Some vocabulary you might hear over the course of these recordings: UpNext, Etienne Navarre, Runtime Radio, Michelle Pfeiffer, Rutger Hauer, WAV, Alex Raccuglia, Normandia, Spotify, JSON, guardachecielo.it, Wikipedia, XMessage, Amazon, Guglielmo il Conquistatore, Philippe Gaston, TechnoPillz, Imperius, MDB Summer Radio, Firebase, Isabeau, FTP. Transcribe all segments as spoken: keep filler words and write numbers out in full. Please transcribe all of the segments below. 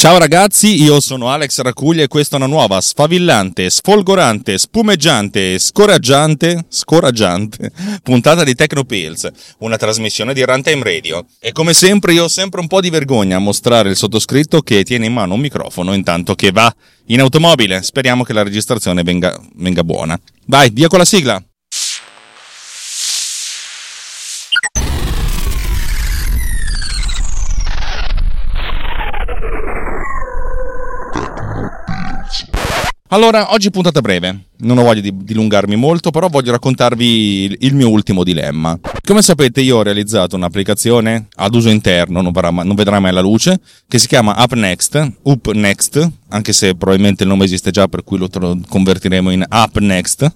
Ciao ragazzi, io sono Alex Raccuglia e questa è una nuova sfavillante, sfolgorante, spumeggiante, scoraggiante, scoraggiante puntata di TechnoPillz, una trasmissione di Runtime Radio. E come sempre io ho sempre un po' di vergogna a mostrare il sottoscritto che tiene in mano un microfono intanto che va in automobile. Speriamo che la registrazione venga, venga buona. Vai, via con la sigla! Allora, oggi puntata breve, non ho voglia di dilungarmi molto, però voglio raccontarvi il mio ultimo dilemma. Come sapete io ho realizzato un'applicazione ad uso interno, non, varrà, non vedrà mai la luce, che si chiama UpNext, UpNext, anche se probabilmente il nome esiste già per cui lo convertiremo in UpNext,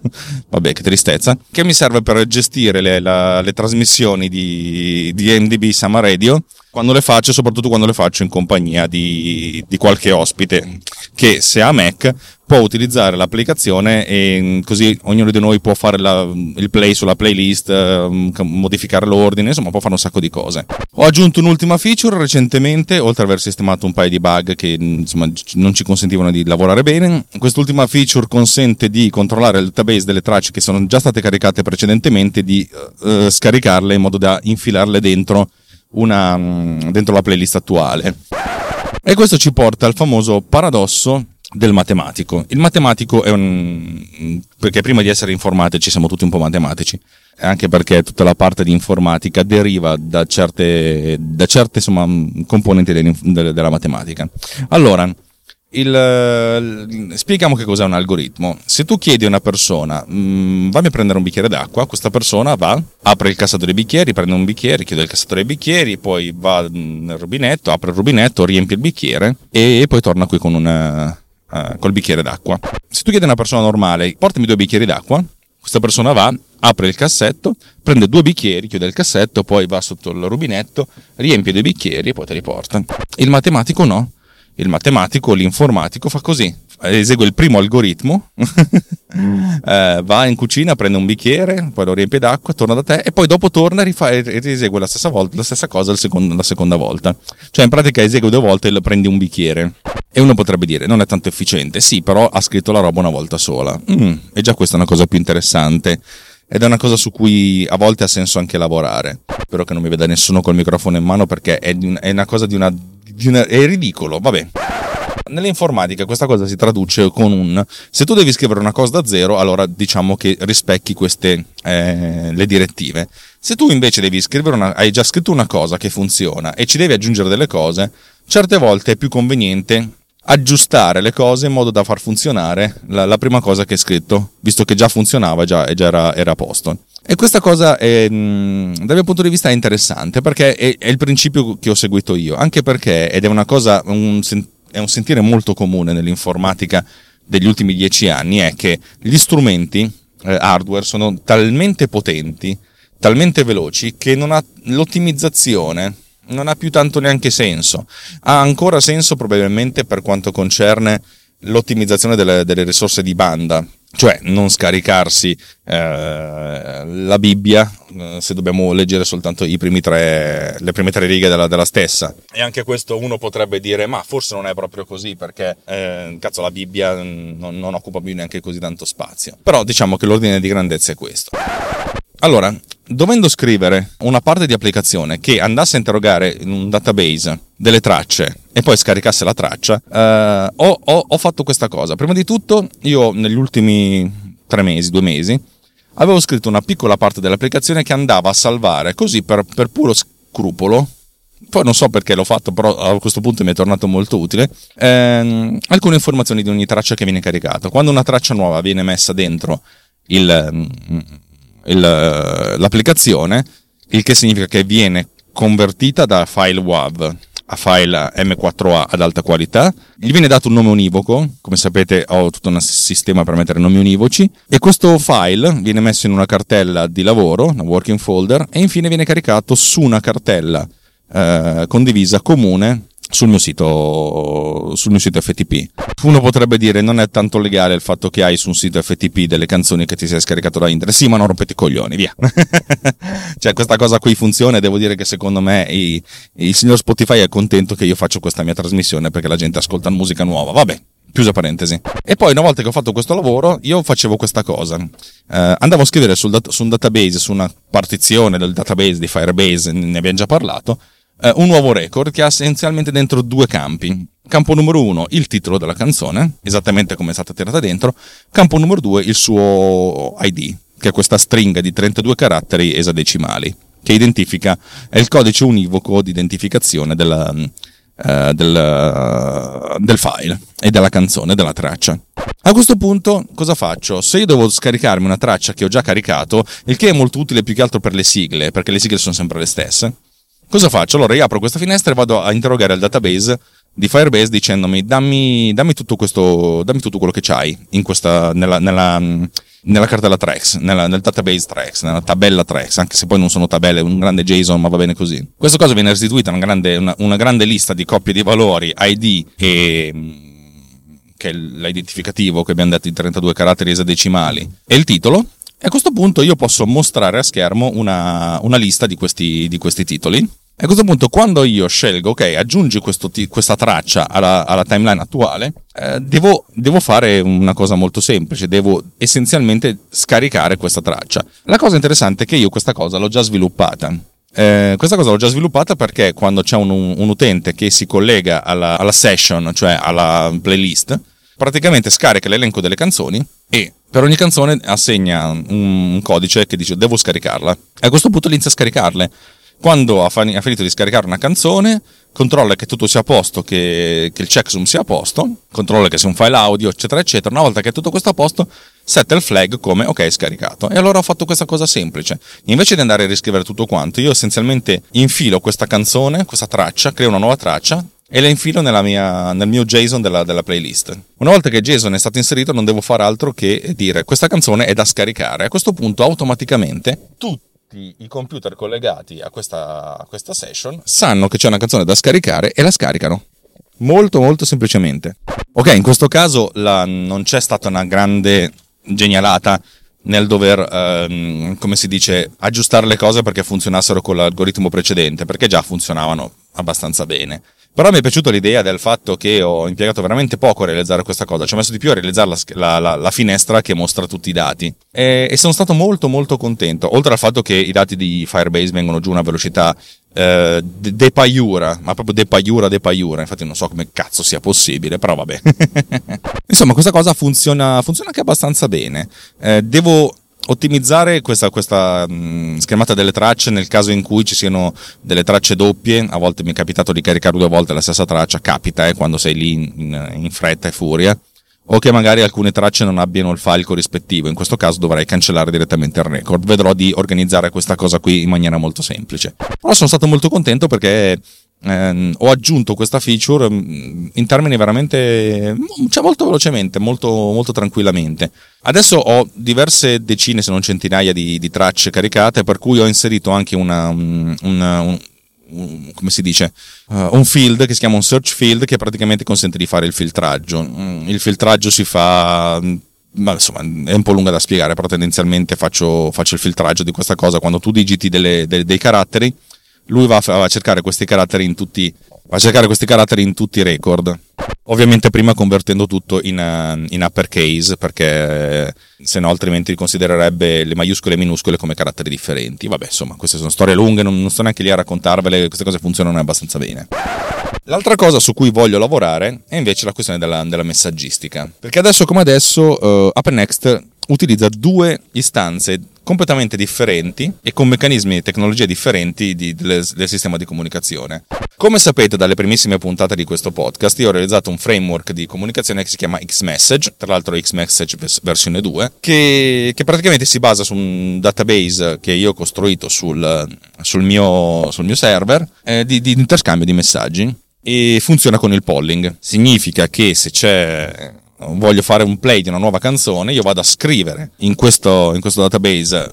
vabbè che tristezza, che mi serve per gestire le, la, le trasmissioni di, di M D B Summer Radio, quando le faccio, soprattutto quando le faccio in compagnia di, di qualche ospite che se ha Mac può utilizzare l'applicazione e così ognuno di noi può fare la, il play sulla playlist, modificare l'ordine, insomma può fare un sacco di cose. Ho aggiunto un'ultima feature recentemente, oltre ad aver sistemato un paio di bug che insomma non ci consentivano di lavorare bene. Quest'ultima feature consente di controllare il database delle tracce che sono già state caricate precedentemente, di eh, scaricarle in modo da infilarle dentro una dentro la playlist attuale. E questo ci porta al famoso paradosso del matematico. Il matematico è un... perché prima di essere informatici siamo tutti un po' matematici, anche perché tutta la parte di informatica deriva da certe da certe insomma componenti della matematica. Allora, il, spieghiamo che cos'è un algoritmo. Se tu chiedi a una persona mh, vammi a prendere un bicchiere d'acqua, questa persona va, apre il cassatore dei bicchieri, prende un bicchiere, chiude il cassatore dei bicchieri, poi va nel rubinetto, apre il rubinetto, riempie il bicchiere e poi torna qui con un uh, col bicchiere d'acqua. Se tu chiedi a una persona normale portami due bicchieri d'acqua, questa persona va, apre il cassetto, prende due bicchieri, chiude il cassetto, poi va sotto il rubinetto, riempie due bicchieri e poi te li porta. Il matematico no. Il matematico, l'informatico fa così, esegue il primo algoritmo, eh, va in cucina, prende un bicchiere, poi lo riempie d'acqua, torna da te e poi dopo torna e, rifà, e esegue la stessa, volta, la stessa cosa la seconda, la seconda volta. Cioè in pratica esegue due volte e prendi un bicchiere. E uno potrebbe dire, non è tanto efficiente, sì, però ha scritto la roba una volta sola. Mm, e già questa è una cosa più interessante. Ed è una cosa su cui a volte ha senso anche lavorare. Spero che non mi veda nessuno col microfono in mano perché è, è una cosa di una... Di una è ridicolo, vabbè. Nell'informatica questa cosa si traduce con un... Se tu devi scrivere una cosa da zero, allora diciamo che rispecchi queste eh, le direttive. Se tu invece devi scrivere una... Hai già scritto una cosa che funziona e ci devi aggiungere delle cose, certe volte è più conveniente... aggiustare le cose in modo da far funzionare la, la prima cosa che hai scritto, visto che già funzionava già, e già era, era a posto. E questa cosa è, dal mio punto di vista è interessante perché è, è il principio che ho seguito io, anche perché ed è una cosa un, è un sentire molto comune nell'informatica degli ultimi dieci anni, è che gli strumenti eh, hardware sono talmente potenti, talmente veloci che non ha l'ottimizzazione non ha più tanto neanche senso. Ha ancora senso probabilmente per quanto concerne l'ottimizzazione delle, delle risorse di banda, cioè non scaricarsi eh, la Bibbia eh, se dobbiamo leggere soltanto i primi tre, le prime tre righe della, della stessa. E anche questo uno potrebbe dire, ma forse non è proprio così perché eh, cazzo la Bibbia non, non occupa più neanche così tanto spazio. Però diciamo che l'ordine di grandezza è questo. Allora, dovendo scrivere una parte di applicazione che andasse a interrogare in un database delle tracce e poi scaricasse la traccia, eh, ho, ho, ho fatto questa cosa. Prima di tutto, io negli ultimi tre mesi, due mesi, avevo scritto una piccola parte dell'applicazione che andava a salvare, così per, per puro scrupolo, poi non so perché l'ho fatto, però a questo punto mi è tornato molto utile, ehm, alcune informazioni di ogni traccia che viene caricata. Quando una traccia nuova viene messa dentro il... Il, l'applicazione, il che significa che viene convertita da file WAV a file emme quattro a ad alta qualità, gli viene dato un nome univoco, come sapete ho tutto un sistema per mettere nomi univoci, e questo file viene messo in una cartella di lavoro, una working folder, e infine viene caricato su una cartella eh, condivisa comune sul mio sito sul mio sito F T P. Uno potrebbe dire: non è tanto legale il fatto che hai su un sito F T P delle canzoni che ti sei scaricato da internet. Sì, ma non rompete i coglioni, via. Cioè, questa cosa qui funziona, e devo dire che secondo me i, il signor Spotify è contento che io faccio questa mia trasmissione, perché la gente ascolta musica nuova. Vabbè, chiusa parentesi. E poi, una volta che ho fatto questo lavoro, io facevo questa cosa. Eh, andavo a scrivere sul dat- su un database, su una partizione del database di Firebase, ne abbiamo già parlato, un nuovo record che ha essenzialmente dentro due campi. Campo numero uno, il titolo della canzone, esattamente come è stata tirata dentro. Campo numero due, il suo I D, che è questa stringa di trentadue caratteri esadecimali, che identifica, è il codice univoco di identificazione della, eh, del, del file e della canzone, della traccia. A questo punto cosa faccio? Se io devo scaricarmi una traccia che ho già caricato, il che è molto utile più che altro per le sigle, perché le sigle sono sempre le stesse, cosa faccio? Allora io apro questa finestra e vado a interrogare il database di Firebase dicendomi: dammi, dammi tutto questo, dammi tutto quello che c'hai in questa, nella, nella, nella cartella tracks, nella, nel database tracks, nella tabella tracks, anche se poi non sono tabelle, è un grande JSON, ma va bene così. Questo caso viene restituita una grande, una, una grande lista di coppie di valori, I D, e che è l'identificativo che abbiamo detto di trentadue caratteri esadecimali, e il titolo. E a questo punto io posso mostrare a schermo una, una lista di questi, di questi titoli. E a questo punto, quando io scelgo, ok, aggiungi questo, questa traccia alla, alla timeline attuale, eh, devo, devo fare una cosa molto semplice, devo essenzialmente scaricare questa traccia. La cosa interessante è che io questa cosa l'ho già sviluppata. Eh, questa cosa l'ho già sviluppata perché quando c'è un, un utente che si collega alla, alla session, cioè alla playlist, praticamente scarica l'elenco delle canzoni e per ogni canzone assegna un codice che dice: devo scaricarla. E a questo punto inizia a scaricarle. Quando ha finito di scaricare una canzone, controlla che tutto sia a posto, che, che il checksum sia a posto, controlla che sia un file audio, eccetera, eccetera. Una volta che è tutto questo a posto, setta il flag come ok, scaricato. E allora ho fatto questa cosa semplice. Invece di andare a riscrivere tutto quanto, io essenzialmente infilo questa canzone, questa traccia, creo una nuova traccia e la infilo nella mia, nel mio JSON della, della playlist. Una volta che il JSON è stato inserito, non devo fare altro che dire: questa canzone è da scaricare. A questo punto, automaticamente, tutto i computer collegati a questa, a questa session sanno che c'è una canzone da scaricare e la scaricano molto molto semplicemente. Ok, in questo caso la, non c'è stata una grande genialata nel dover ehm, come si dice, aggiustare le cose perché funzionassero con l'algoritmo precedente, perché già funzionavano abbastanza bene. Però mi è piaciuta l'idea del fatto che ho impiegato veramente poco a realizzare questa cosa, ci ho messo di più a realizzare la, la, la finestra che mostra tutti i dati, e, e sono stato molto molto contento, oltre al fatto che i dati di Firebase vengono giù a una velocità eh, de paiura, ma proprio de paiura de paiura, infatti non so come cazzo sia possibile, però vabbè. Insomma, questa cosa funziona, funziona anche abbastanza bene. Eh, devo ottimizzare questa, questa mh, schermata delle tracce nel caso in cui ci siano delle tracce doppie. A volte mi è capitato di caricare due volte la stessa traccia, capita eh, quando sei lì in, in, in fretta e furia, o che magari alcune tracce non abbiano il file corrispettivo. In questo caso dovrei cancellare direttamente il record. Vedrò di organizzare questa cosa qui in maniera molto semplice. Però sono stato molto contento perché ehm, ho aggiunto questa feature mh, in termini veramente, cioè, molto velocemente, molto, molto tranquillamente. Adesso ho diverse decine, se non centinaia, di, di tracce caricate, per cui ho inserito anche una, un, un, un, come si dice, uh, un field che si chiama un search field, che praticamente consente di fare il filtraggio. Il filtraggio si fa, ma insomma è un po' lunga da spiegare, però tendenzialmente faccio, faccio il filtraggio di questa cosa. Quando tu digiti delle, dei, dei caratteri, lui va a cercare questi caratteri in tutti va a cercare questi caratteri in tutti i record, ovviamente prima convertendo tutto in, in uppercase, perché se no altrimenti considererebbe le maiuscole e le minuscole come caratteri differenti. Vabbè, insomma, queste sono storie lunghe, non, non sto neanche lì a raccontarvele, queste cose funzionano abbastanza bene. L'altra cosa su cui voglio lavorare è invece la questione della, della messaggistica, perché adesso come adesso uh, UpNext utilizza due istanze completamente differenti e con meccanismi e tecnologie differenti di, del, del sistema di comunicazione. Come sapete dalle primissime puntate di questo podcast, io ho realizzato un framework di comunicazione che si chiama XMessage, tra l'altro XMessage versione due, che, che praticamente si basa su un database che io ho costruito sul, sul, mio, sul mio server eh, di, di interscambio di messaggi, e funziona con il polling. Significa che se c'è... voglio fare un play di una nuova canzone, io vado a scrivere in questo, in questo database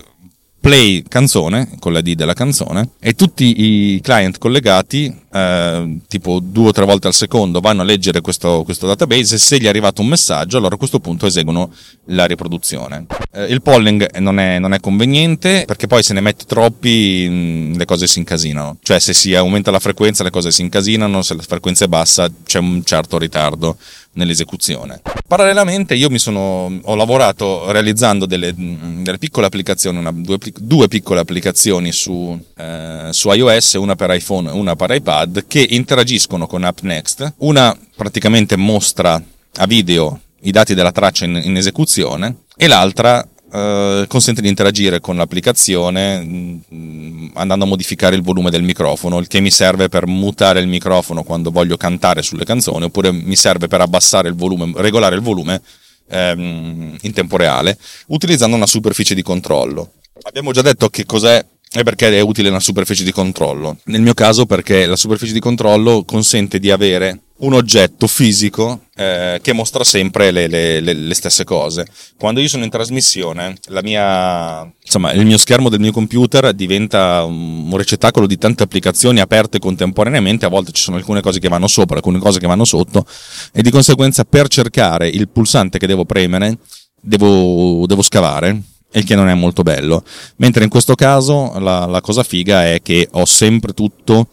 play canzone con la D della canzone, e tutti i client collegati eh, tipo due o tre volte al secondo vanno a leggere questo, questo database, e se gli è arrivato un messaggio allora a questo punto eseguono la riproduzione. Eh, il polling non è, non è conveniente, perché poi se ne metti troppi mh, le cose si incasinano, cioè se si aumenta la frequenza le cose si incasinano, se la frequenza è bassa c'è un certo ritardo nell'esecuzione. Parallelamente io mi sono ho lavorato realizzando delle, delle piccole applicazioni, una, due, due piccole applicazioni su, eh, su iOS, una per iPhone e una per iPad, che interagiscono con UpNext. Una praticamente mostra a video i dati della traccia in, in esecuzione, e l'altra Uh, consente di interagire con l'applicazione mh, andando a modificare il volume del microfono, il che mi serve per mutare il microfono quando voglio cantare sulle canzoni, oppure mi serve per abbassare il volume, regolare il volume ehm, in tempo reale utilizzando una superficie di controllo. Abbiamo già detto che cos'è e perché è utile una superficie di controllo. Nel mio caso perché la superficie di controllo consente di avere un oggetto fisico eh, che mostra sempre le, le, le, le stesse cose. Quando io sono in trasmissione, la mia, insomma, il mio schermo del mio computer diventa un ricettacolo di tante applicazioni aperte contemporaneamente. A volte ci sono alcune cose che vanno sopra, alcune cose che vanno sotto, e di conseguenza per cercare il pulsante che devo premere devo, devo scavare, il che non è molto bello. Mentre in questo caso la, la cosa figa è che ho sempre tutto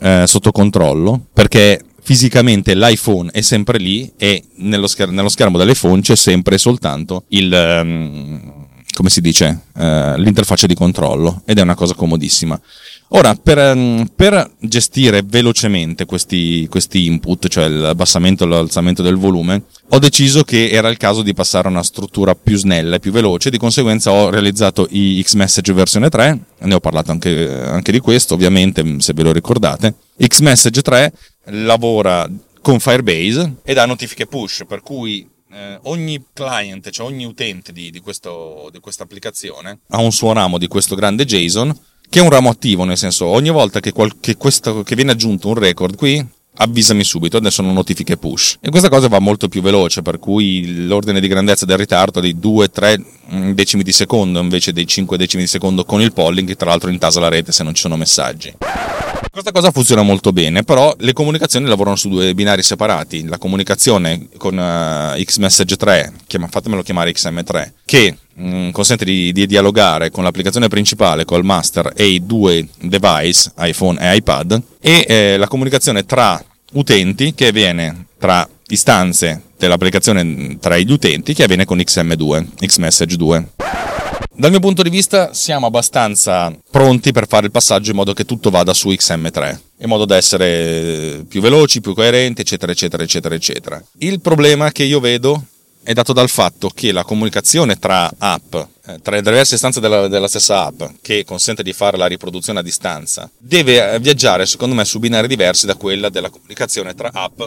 eh, sotto controllo, perché fisicamente l'iPhone è sempre lì, e nello, scher- nello schermo dell'iPhone c'è sempre soltanto il, um, come si dice, uh, l'interfaccia di controllo, ed è una cosa comodissima. Ora, per, um, per gestire velocemente questi, questi input, cioè l'abbassamento e l'alzamento del volume, ho deciso che era il caso di passare a una struttura più snella e più veloce. Di conseguenza ho realizzato i XMessage versione tre, ne ho parlato anche, anche di questo, ovviamente, se ve lo ricordate. XMessage tre lavora con Firebase e dà notifiche push, per cui eh, ogni client, cioè ogni utente di, di, questo, di questa applicazione ha un suo ramo di questo grande JSON, che è un ramo attivo, nel senso ogni volta che, qual- che, questo, che viene aggiunto un record qui, avvisami subito, adesso sono notifiche push, e questa cosa va molto più veloce, per cui l'ordine di grandezza del ritardo è dei due tre decimi di secondo invece dei cinque decimi di secondo con il polling, che tra l'altro intasa la rete se non ci sono messaggi. Questa cosa funziona molto bene, però le comunicazioni lavorano su due binari separati. La comunicazione con uh, XMessage tre, chiama, fatemelo chiamare X M tre, che mh, consente di, di dialogare con l'applicazione principale, col master, e i due device, iPhone e iPad, e eh, la comunicazione tra utenti, che viene tra istanze dell'applicazione tra gli utenti, che avviene con X M due, XMessage due. Dal mio punto di vista siamo abbastanza pronti per fare il passaggio in modo che tutto vada su X M tre, in modo da essere più veloci, più coerenti, eccetera, eccetera, eccetera, eccetera. Il problema che io vedo è dato dal fatto che la comunicazione tra app, tra le diverse istanze della, della stessa app, che consente di fare la riproduzione a distanza, deve viaggiare, secondo me, su binari diversi da quella della comunicazione tra app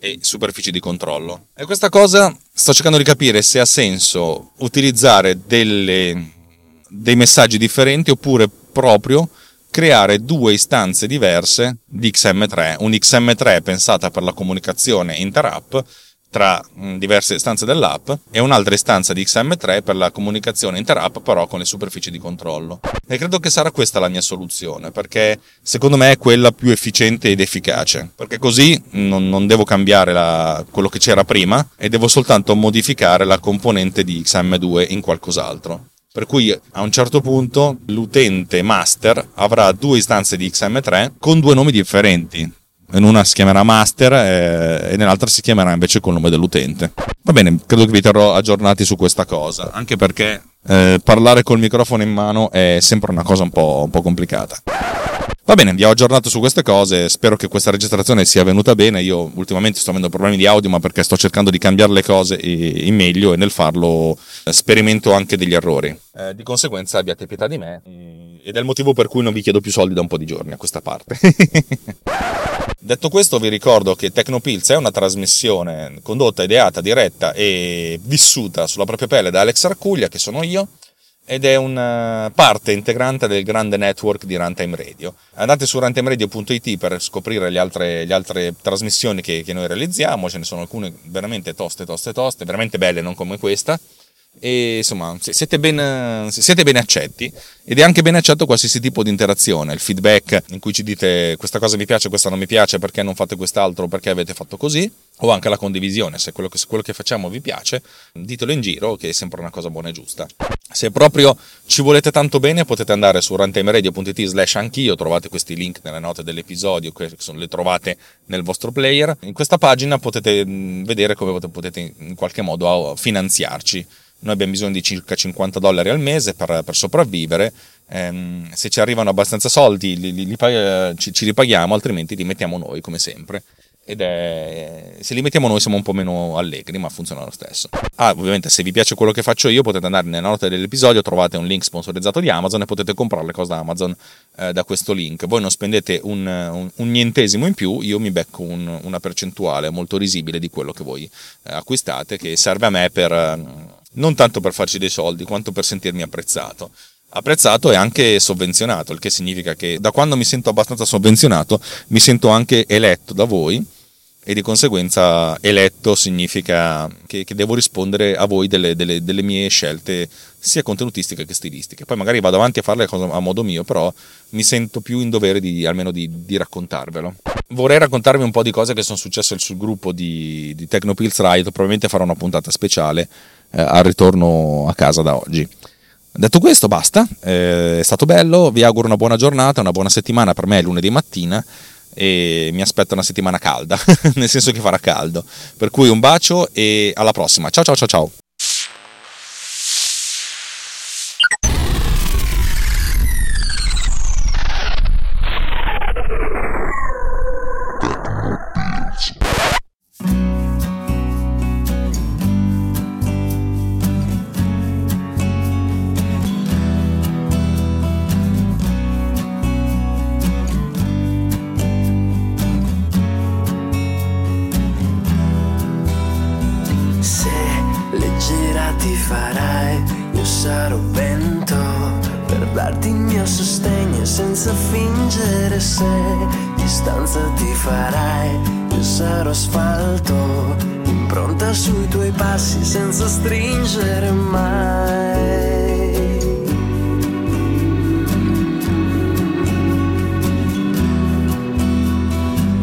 e superfici di controllo. E questa cosa sto cercando di capire se ha senso utilizzare delle, dei messaggi differenti, oppure proprio creare due istanze diverse di X M tre, un X M tre pensata per la comunicazione interapp tra diverse istanze dell'app, e un'altra istanza di X M tre per la comunicazione interapp, però con le superfici di controllo. E credo che sarà questa la mia soluzione, perché secondo me è quella più efficiente ed efficace, perché così non, non devo cambiare la, quello che c'era prima, e devo soltanto modificare la componente di X M due in qualcos'altro. Per cui a un certo punto l'utente master avrà due istanze di X M tre con due nomi differenti. In una si chiamerà master eh, e nell'altra si chiamerà invece col nome dell'utente. Va bene, credo che vi terrò aggiornati su questa cosa, anche perché eh, parlare col microfono in mano è sempre una cosa un po', un po' complicata. Va bene, vi ho aggiornato su queste cose, spero che questa registrazione sia venuta bene. Io ultimamente sto avendo problemi di audio, ma perché sto cercando di cambiare le cose in meglio, e nel farlo sperimento anche degli errori. Eh, di conseguenza abbiate pietà di me, ed è il motivo per cui non vi chiedo più soldi da un po' di giorni a questa parte. Detto questo, vi ricordo che TechnoPillz è una trasmissione condotta, ideata, diretta e vissuta sulla propria pelle da Alex Raccuglia, che sono io, ed è una parte integrante del grande network di Runtime Radio. Andate su runtime radio punto it per scoprire le altre, le altre trasmissioni che, che noi realizziamo. Ce ne sono alcune veramente toste, toste, toste, veramente belle, non come questa. E insomma, siete ben, siete ben accetti, ed è anche ben accetto qualsiasi tipo di interazione, il feedback in cui ci dite questa cosa mi piace, questa non mi piace, perché non fate quest'altro, perché avete fatto così, o anche la condivisione. Se quello che, se quello che facciamo vi piace, ditelo in giro, che è sempre una cosa buona e giusta. Se proprio ci volete tanto bene, potete andare su runtime radio punto it slash anch'io, trovate questi link nelle note dell'episodio, che sono, le trovate nel vostro player. In questa pagina potete vedere come potete in qualche modo finanziarci. Noi abbiamo bisogno di circa cinquanta dollari al mese per, per sopravvivere. Ehm, se ci arrivano abbastanza soldi li, li, li, ci, ci ripaghiamo, altrimenti li mettiamo noi come sempre. Ed è, se li mettiamo noi siamo un po' meno allegri, ma funziona lo stesso. Ah, ovviamente se vi piace quello che faccio io, potete andare nella nota dell'episodio, trovate un link sponsorizzato di Amazon e potete comprare le cose da Amazon eh, da questo link. Voi non spendete un, un, un nientesimo in più, io mi becco un, una percentuale molto risibile di quello che voi eh, acquistate, che serve a me per... Eh, non tanto per farci dei soldi, quanto per sentirmi apprezzato. Apprezzato e anche sovvenzionato, il che significa che da quando mi sento abbastanza sovvenzionato, mi sento anche eletto da voi, e di conseguenza eletto significa che, che devo rispondere a voi delle, delle, delle mie scelte, sia contenutistiche che stilistiche. Poi magari vado avanti a farle a modo mio, però mi sento più in dovere di almeno di, di raccontarvelo. Vorrei raccontarvi un po' di cose che sono successe sul gruppo di, di TechnoPillz Riot, probabilmente farò una puntata speciale eh, al ritorno a casa da oggi. Detto questo, basta, eh, è stato bello, vi auguro una buona giornata, una buona settimana. Per me è lunedì mattina e mi aspetto una settimana calda, nel senso che farà caldo. Per cui un bacio e alla prossima. Ciao ciao ciao ciao. Senza stringere mai,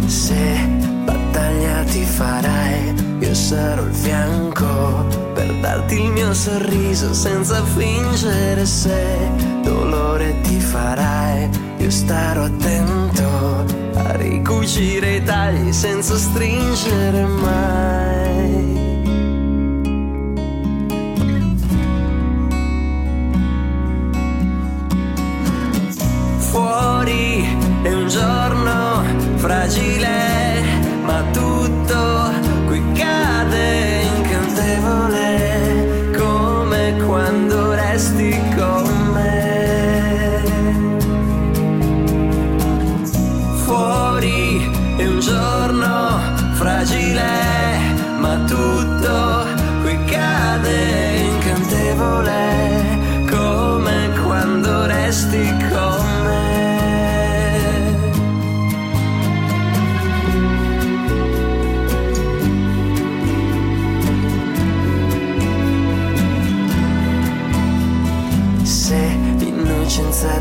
se battaglia ti farai, io sarò il fianco per darti il mio sorriso senza fingere. Se dolore ti farai, io starò attento a ricucire i tagli senza stringere mai. Fuori è un giorno fragile, ma tutto qui cade incantevole, come quando resti con me. Fuori è un giorno fragile, ma tutto qui cade incantevole, come quando resti con me.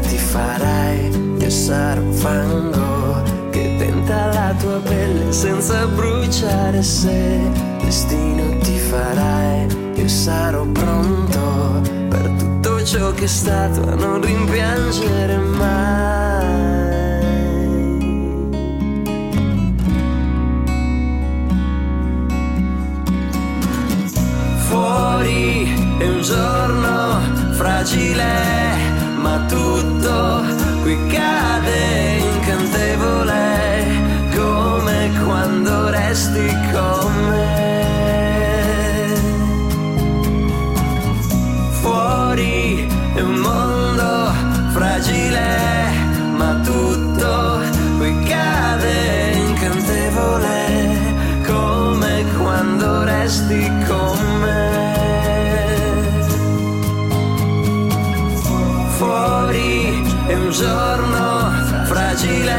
Ti farai, io sarò un fango che tenta la tua pelle senza bruciare. Se destino ti farai, io sarò pronto per tutto ciò che è stato, a non rimpiangere mai. Fuori è un giorno fragile, ma tutto qui cade. saresti con me. Fuori è un mondo fragile, ma tutto qui cade incantevole, come quando resti con me. Fuori è un giorno fragile,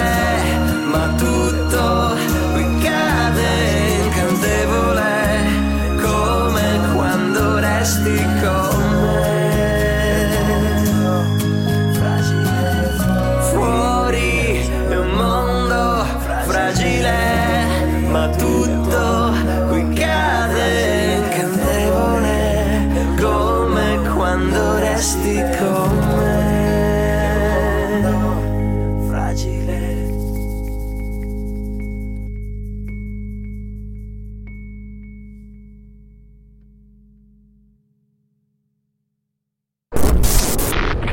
ma tutto qui cade incantevole, come quando resti con me. Fuori è un mondo fragile, ma tutto qui cade incantevole, come quando resti con me.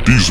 This